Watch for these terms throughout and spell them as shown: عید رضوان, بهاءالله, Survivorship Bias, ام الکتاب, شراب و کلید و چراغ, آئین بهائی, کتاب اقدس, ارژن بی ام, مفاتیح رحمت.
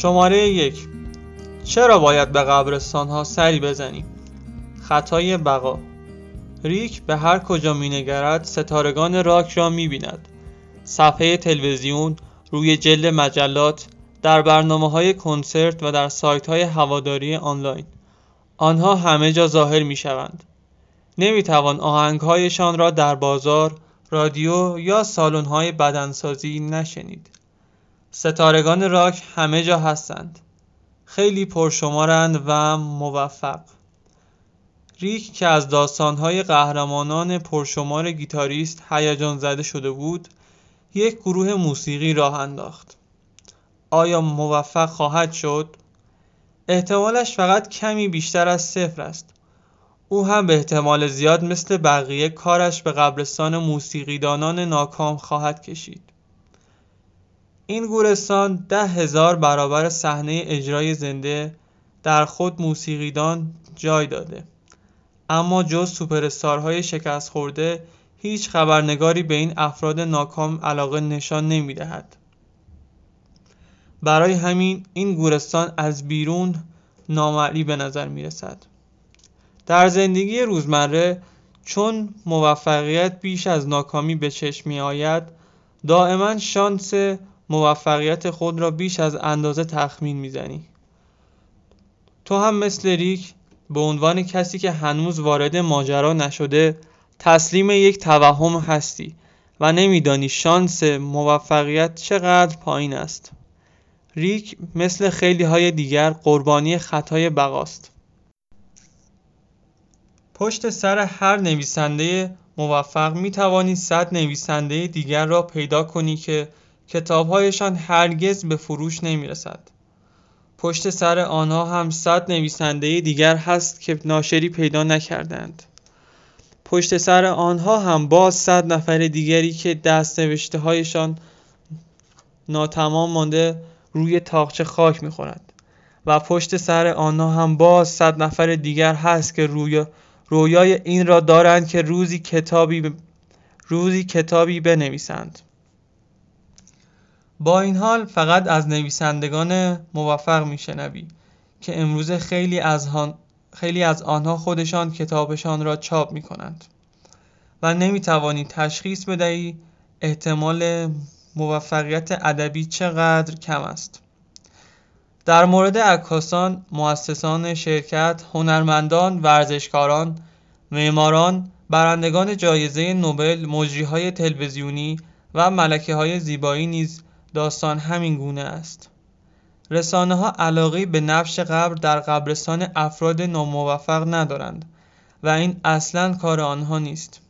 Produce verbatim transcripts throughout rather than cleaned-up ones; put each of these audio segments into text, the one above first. شماره یک: چرا باید به قبرستان ها سری بزنیم؟ خطای بقا. ریک به هر کجا می نگرد ستارگان راک را می بیند. صفحه تلویزیون، روی جلد مجلات، در برنامه های کنسرت و در سایت های هواداری آنلاین. آنها همه جا ظاهر می شوند. نمی توان آهنگ هایشان را در بازار، رادیو یا سالن های بدنسازی نشنید. ستارگان راک همه جا هستند. خیلی پرشمارند و موفق. ریک که از داستان‌های قهرمانان پرشمار گیتاریست هیجان زده شده بود، یک گروه موسیقی راه انداخت. آیا موفق خواهد شد؟ احتمالش فقط کمی بیشتر از صفر است. او هم به احتمال زیاد مثل بقیه کارش به قبرستان موسیقیدانان ناکام خواهد کشید. این گورستان ده هزار برابر صحنه اجرای زنده در خود موسیقیدان جای داده. اما جز سوپرستارهای شکست خورده هیچ خبرنگاری به این افراد ناکام علاقه نشان نمی دهد. برای همین این گورستان از بیرون نامرئی به نظر می رسد. در زندگی روزمره چون موفقیت بیش از ناکامی به چشم می آید، دائما شانس موفقیت خود را بیش از اندازه تخمین می زنی. تو هم مثل ریک به عنوان کسی که هنوز وارد ماجرا نشده تسلیم یک توهم هستی و نمیدانی شانس موفقیت چقدر پایین است. ریک مثل خیلی های دیگر قربانی خطای بقاست. پشت سر هر نویسنده موفق می توانی صد نویسنده دیگر را پیدا کنی که کتابهایشان هرگز به فروش نمی رسد. پشت سر آنها هم صد نویسنده دیگر هست که ناشری پیدا نکردند. پشت سر آنها هم باز صد نفر دیگری که دست نوشته هایشان ناتمام مانده روی تاقچه خاک می خورد. و پشت سر آنها هم باز صد نفر دیگر هست که روی رویای این را دارند که روزی کتابی ب... روزی کتابی بنویسند. با این حال فقط از نویسندگان موفق میشنوی که امروز خیلی از, هان... خیلی از آنها خودشان کتابشان را چاپ میکنند و نمیتوانی تشخیص بدهی احتمال موفقیت ادبی چقدر کم است. در مورد عکاسان، مؤسسان شرکت، هنرمندان، ورزشکاران، معماران، برندگان جایزه نوبل، مجریهای تلویزیونی و ملکه‌های زیبایی نیز داستان همین گونه است. رسانه ها علاقه به نبش قبر در قبرستان افراد ناموفق ندارند و این اصلاً کار آنها نیست.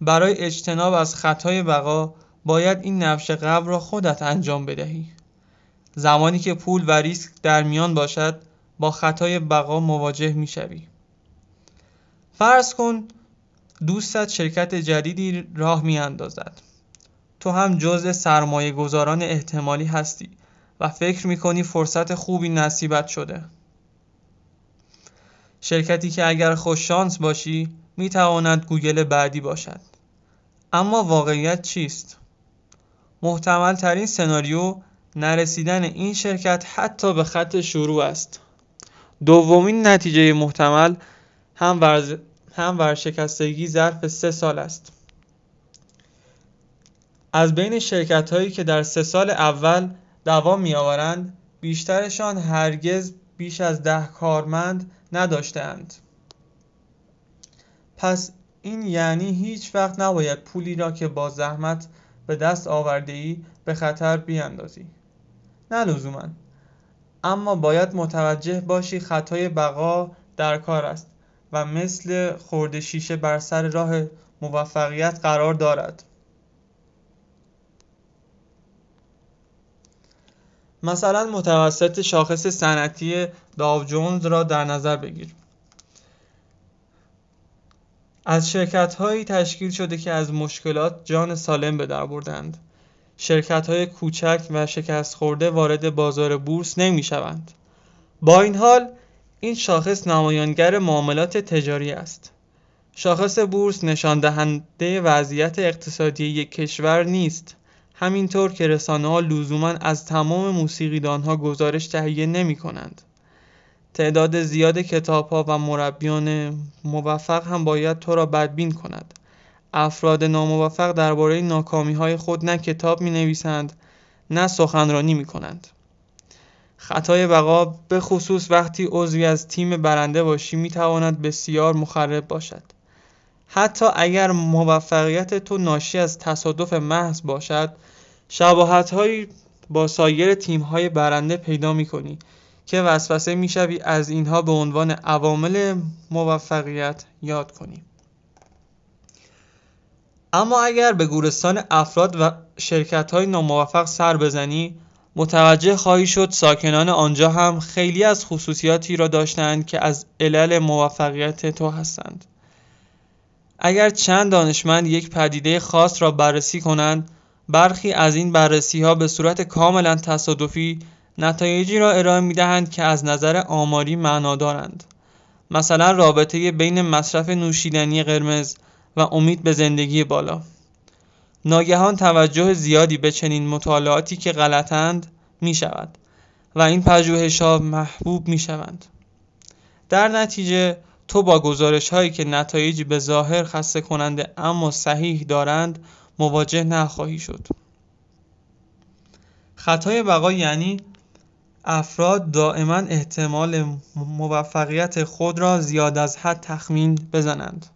برای اجتناب از خطای بقا باید این نبش قبر را خودت انجام بدهی. زمانی که پول و ریسک در میان باشد با خطای بقا مواجه می شوی. فرض کن دوستت شرکت جدیدی راه می اندازد. تو هم جزء سرمایه گذاران احتمالی هستی و فکر میکنی فرصت خوبی نصیبت شده. شرکتی که اگر خوش شانس باشی میتواند گوگل بعدی باشد. اما واقعیت چیست؟ محتمل ترین سناریو نرسیدن این شرکت حتی به خط شروع است. دومین نتیجه محتمل هم ورز... هم ورشکستگی ظرف سه سال است. از بین شرکت هایی که در سه سال اول دوام می آورند بیشترشان هرگز بیش از ده کارمند نداشتند. پس این یعنی هیچ وقت نباید پولی را که با زحمت به دست آورده ای به خطر بیاندازی. نه لزوماً، اما باید متوجه باشی خطای بقا در کار است و مثل خورده شیشه بر سر راه موفقیت قرار دارد. مثلا متوسط شاخص صنعتی داو جونز را در نظر بگیر. از شرکت‌هایی تشکیل شده که از مشکلات جان سالم به در بردند. شرکت‌های کوچک و شکست خورده وارد بازار بورس نمی‌شوند. با این حال این شاخص نمایانگر معاملات تجاری است. شاخص بورس نشان دهنده وضعیت اقتصادی یک کشور نیست، همینطور که رسانه‌ها لزوماً از تمام موسیقیدان‌ها گزارش تهیه نمی‌کنند. تعداد زیاد کتاب‌ها و مربیان موفق هم باید تو را بدبین کند. افراد ناموفق درباره ناکامی‌های خود نه کتاب می‌نویسند، نه سخنرانی می‌کنند. خطای بقا به خصوص وقتی عضوی از تیم برنده باشی می‌تواند بسیار مخرب باشد. حتی اگر موفقیت تو ناشی از تصادف محض باشد، شباهت‌هایی با سایر تیم‌های برنده پیدا می‌کنی که وسوسه می‌شوی از اینها به عنوان عوامل موفقیت یاد کنی. اما اگر به گورستان افراد و شرکت‌های ناموفق سر بزنی، متوجه خواهی شد ساکنان آنجا هم خیلی از خصوصیاتی را داشتند که از علل موفقیت تو هستند. اگر چند دانشمند یک پدیده خاص را بررسی کنند، برخی از این بررسی‌ها به صورت کاملا تصادفی نتایجی را ارائه می‌دهند که از نظر آماری معنا دارند. مثلا رابطه بین مصرف نوشیدنی قرمز و امید به زندگی بالا. ناگهان توجه زیادی به چنین مطالعاتی که غلطند می شود و این پژوهش‌ها محبوب می شوند. در نتیجه تو با گزارش‌هایی که نتایجی به ظاهر خسته کننده اما صحیح دارند مواجه نخواهی شد. خطای بقا یعنی افراد دائما احتمال موفقیت خود را زیاد از حد تخمین بزنند.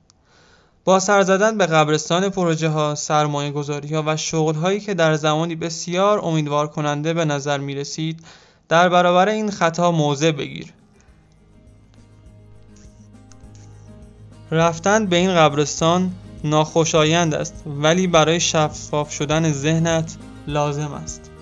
با سر زدن به قبرستان پروژه ها، سرمایه گذاری ها و شغل هایی که در زمانی بسیار امیدوار کننده به نظر می رسید، در برابر این خطا موضع بگیر. رفتن به این قبرستان ناخوشایند است، ولی برای شفاف شدن ذهنت لازم است.